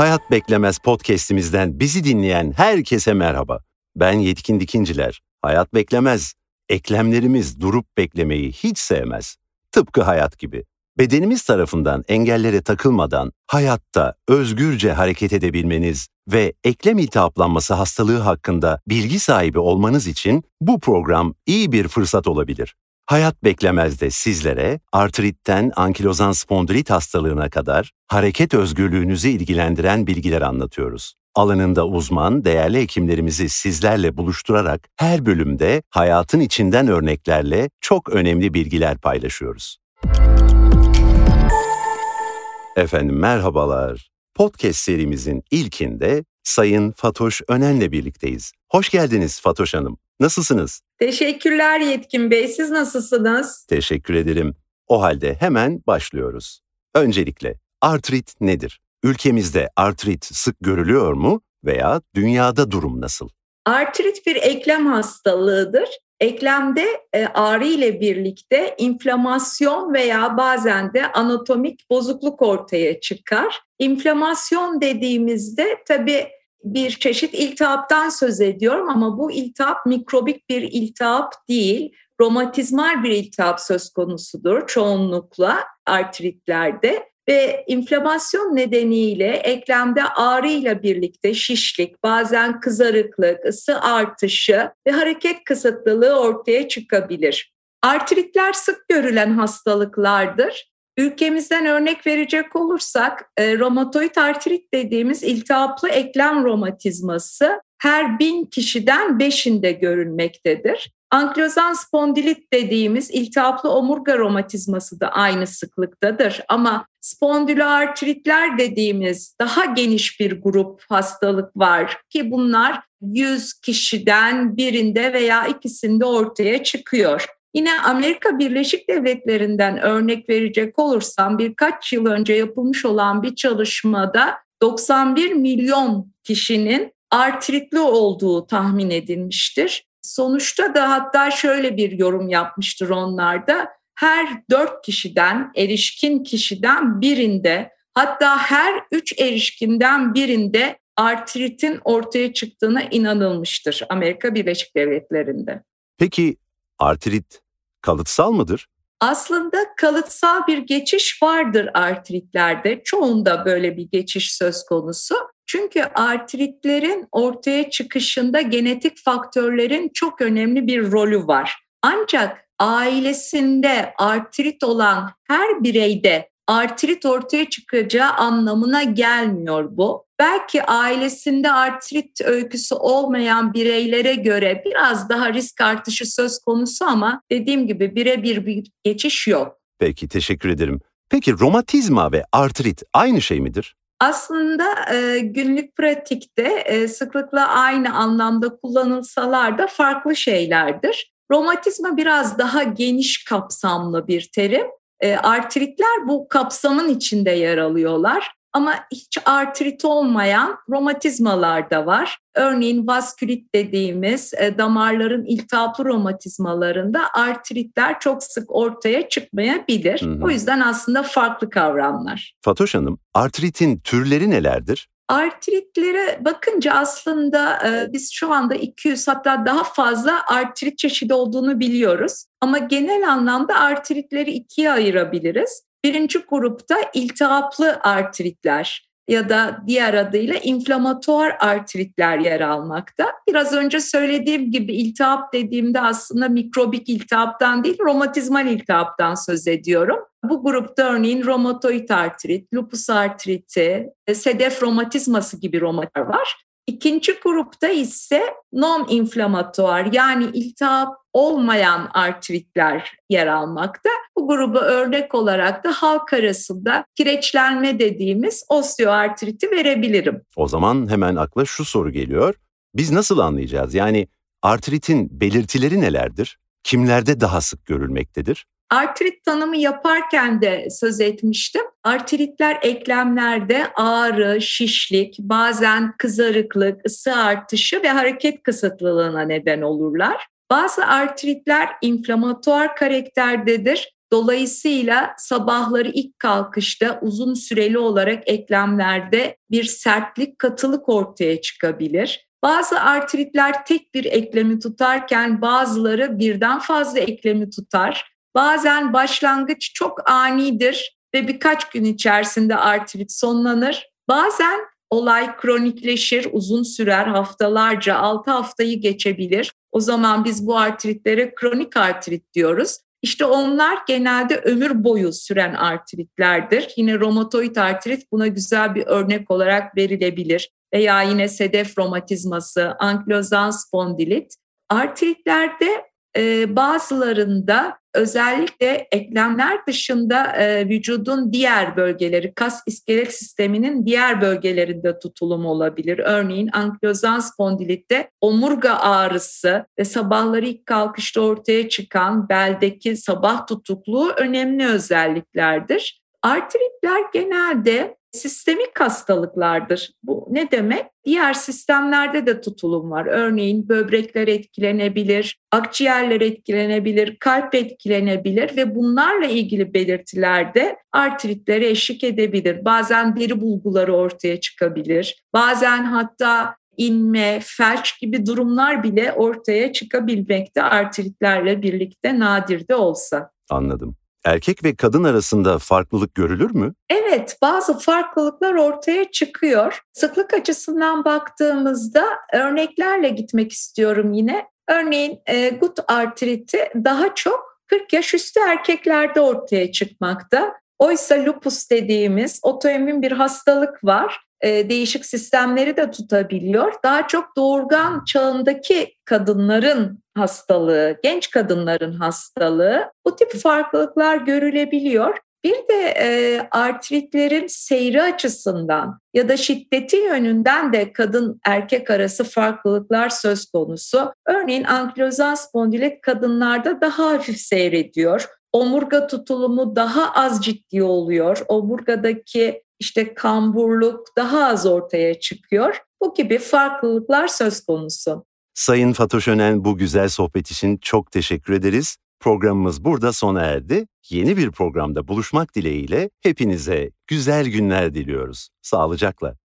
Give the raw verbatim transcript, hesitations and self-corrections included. Hayat Beklemez podcast'imizden bizi dinleyen herkese merhaba. Ben Yetkin Dikinciler. Hayat beklemez. Eklemlerimiz durup beklemeyi hiç sevmez. Tıpkı hayat gibi. Bedenimiz tarafından engellere takılmadan hayatta özgürce hareket edebilmeniz ve eklem iltihaplanması hastalığı hakkında bilgi sahibi olmanız için bu program iyi bir fırsat olabilir. Hayat Beklemez'de sizlere artritten ankilozan spondilit hastalığına kadar hareket özgürlüğünüzü ilgilendiren bilgiler anlatıyoruz. Alanında uzman, değerli hekimlerimizi sizlerle buluşturarak her bölümde hayatın içinden örneklerle çok önemli bilgiler paylaşıyoruz. Efendim merhabalar. Podcast serimizin ilkinde Sayın Fatoş Önen'le birlikteyiz. Hoş geldiniz Fatoş Hanım. Nasılsınız? Teşekkürler Yetkin Bey. Siz nasılsınız? Teşekkür ederim. O halde hemen başlıyoruz. Öncelikle artrit nedir? Ülkemizde artrit sık görülüyor mu veya dünyada durum nasıl? Artrit bir eklem hastalığıdır. Eklemde ağrı ile birlikte inflamasyon veya bazen de anatomik bozukluk ortaya çıkar. İnflamasyon dediğimizde tabii bir çeşit iltihaptan söz ediyorum ama bu iltihap mikrobik bir iltihap değil. Romatizmal bir iltihap söz konusudur çoğunlukla artritlerde. Ve inflamasyon nedeniyle eklemde ağrıyla birlikte şişlik, bazen kızarıklık, ısı artışı ve hareket kısıtlılığı ortaya çıkabilir. Artritler sık görülen hastalıklardır. Ülkemizden örnek verecek olursak, romatoid artrit dediğimiz iltihaplı eklem romatizması her bin kişiden beşinde görülmektedir. Ankilozan spondilit dediğimiz iltihaplı omurga romatizması da aynı sıklıktadır ama spondiloartritler dediğimiz daha geniş bir grup hastalık var ki bunlar yüz kişiden birinde veya ikisinde ortaya çıkıyor. Yine Amerika Birleşik Devletleri'nden örnek verecek olursam birkaç yıl önce yapılmış olan bir çalışmada doksan bir milyon kişinin artritli olduğu tahmin edilmiştir. Sonuçta da hatta şöyle bir yorum yapmıştır onlarda. Her dört kişiden, erişkin kişiden birinde, hatta her üç erişkinden birinde artritin ortaya çıktığına inanılmıştır Amerika Birleşik Devletleri'nde. Peki artrit kalıtsal mıdır? Aslında kalıtsal bir geçiş vardır artritlerde. Çoğunda böyle bir geçiş söz konusu. Çünkü artritlerin ortaya çıkışında genetik faktörlerin çok önemli bir rolü var. Ancak ailesinde artrit olan her bireyde artrit ortaya çıkacağı anlamına gelmiyor bu. Belki ailesinde artrit öyküsü olmayan bireylere göre biraz daha risk artışı söz konusu ama dediğim gibi birebir bir geçiş yok. Peki teşekkür ederim. Peki romatizma ve artrit aynı şey midir? Aslında e, günlük pratikte e, sıklıkla aynı anlamda kullanılsalar da farklı şeylerdir. Romatizma biraz daha geniş kapsamlı bir terim. E, artritler bu kapsamın içinde yer alıyorlar. Ama hiç artrit olmayan romatizmalar da var. Örneğin vaskülit dediğimiz e, damarların iltihaplı romatizmalarında artritler çok sık ortaya çıkmayabilir. Hı-hı. O yüzden aslında farklı kavramlar. Fatoş Hanım, artritin türleri nelerdir? Artritlere bakınca aslında e, biz şu anda iki yüz hatta daha fazla artrit çeşidi olduğunu biliyoruz. Ama genel anlamda artritleri ikiye ayırabiliriz. Birinci grupta iltihaplı artritler ya da diğer adıyla inflamatuar artritler yer almakta. Biraz önce söylediğim gibi iltihap dediğimde aslında mikrobik iltihaptan değil, romatizmal iltihaptan söz ediyorum. Bu grupta örneğin romatoid artrit, lupus artriti, sedef romatizması gibi romatlar var. İkinci grupta ise non-inflamatuar yani iltihap olmayan artritler yer almakta. Bu grubu örnek olarak da halk arasında kireçlenme dediğimiz osteoartriti verebilirim. O zaman hemen akla şu soru geliyor. Biz nasıl anlayacağız? Yani artritin belirtileri nelerdir? Kimlerde daha sık görülmektedir? Artrit tanımı yaparken de söz etmiştim. Artritler eklemlerde ağrı, şişlik, bazen kızarıklık, ısı artışı ve hareket kısıtlılığına neden olurlar. Bazı artritler inflamatuar karakterdedir. Dolayısıyla sabahları ilk kalkışta uzun süreli olarak eklemlerde bir sertlik, katılık ortaya çıkabilir. Bazı artritler tek bir eklemi tutarken bazıları birden fazla eklemi tutar. Bazen başlangıç çok anidir ve birkaç gün içerisinde artrit sonlanır. Bazen olay kronikleşir, uzun sürer, haftalarca, altı haftayı geçebilir. O zaman biz bu artritlere kronik artrit diyoruz. İşte onlar genelde ömür boyu süren artritlerdir. Yine romatoid artrit buna güzel bir örnek olarak verilebilir. Veya yine sedef romatizması, ankylozan spondilit. Artritlerde e, bazılarında özellikle eklemler dışında e, vücudun diğer bölgeleri, kas iskelet sisteminin diğer bölgelerinde tutulum olabilir. Örneğin ankylozan spondilitte omurga ağrısı ve sabahları ilk kalkışta ortaya çıkan beldeki sabah tutukluğu önemli özelliklerdir. Artritler genelde sistemik hastalıklardır. Bu ne demek? Diğer sistemlerde de tutulum var. Örneğin böbrekler etkilenebilir, akciğerler etkilenebilir, kalp etkilenebilir ve bunlarla ilgili belirtiler de artritlere eşlik edebilir. Bazen deri bulguları ortaya çıkabilir. Bazen hatta inme, felç gibi durumlar bile ortaya çıkabilmekte artritlerle birlikte, nadir de olsa. Anladım. Erkek ve kadın arasında farklılık görülür mü? Evet, bazı farklılıklar ortaya çıkıyor. Sıklık açısından baktığımızda örneklerle gitmek istiyorum yine. Örneğin gut artriti daha çok kırk yaş üstü erkeklerde ortaya çıkmakta. Oysa lupus dediğimiz otoimmün bir hastalık var. Değişik sistemleri de tutabiliyor. Daha çok doğurgan çağındaki kadınların hastalığı, genç kadınların hastalığı. Bu tip farklılıklar görülebiliyor. Bir de e, artritlerin seyri açısından ya da şiddeti yönünden de kadın erkek arası farklılıklar söz konusu. Örneğin ankylozan spondilit kadınlarda daha hafif seyrediyor. Omurga tutulumu daha az ciddi oluyor. Omurgadaki İşte kamburluk daha az ortaya çıkıyor. Bu gibi farklılıklar söz konusu. Sayın Fatoş Önen, bu güzel sohbet için çok teşekkür ederiz. Programımız burada sona erdi. Yeni bir programda buluşmak dileğiyle hepinize güzel günler diliyoruz. Sağlıcakla.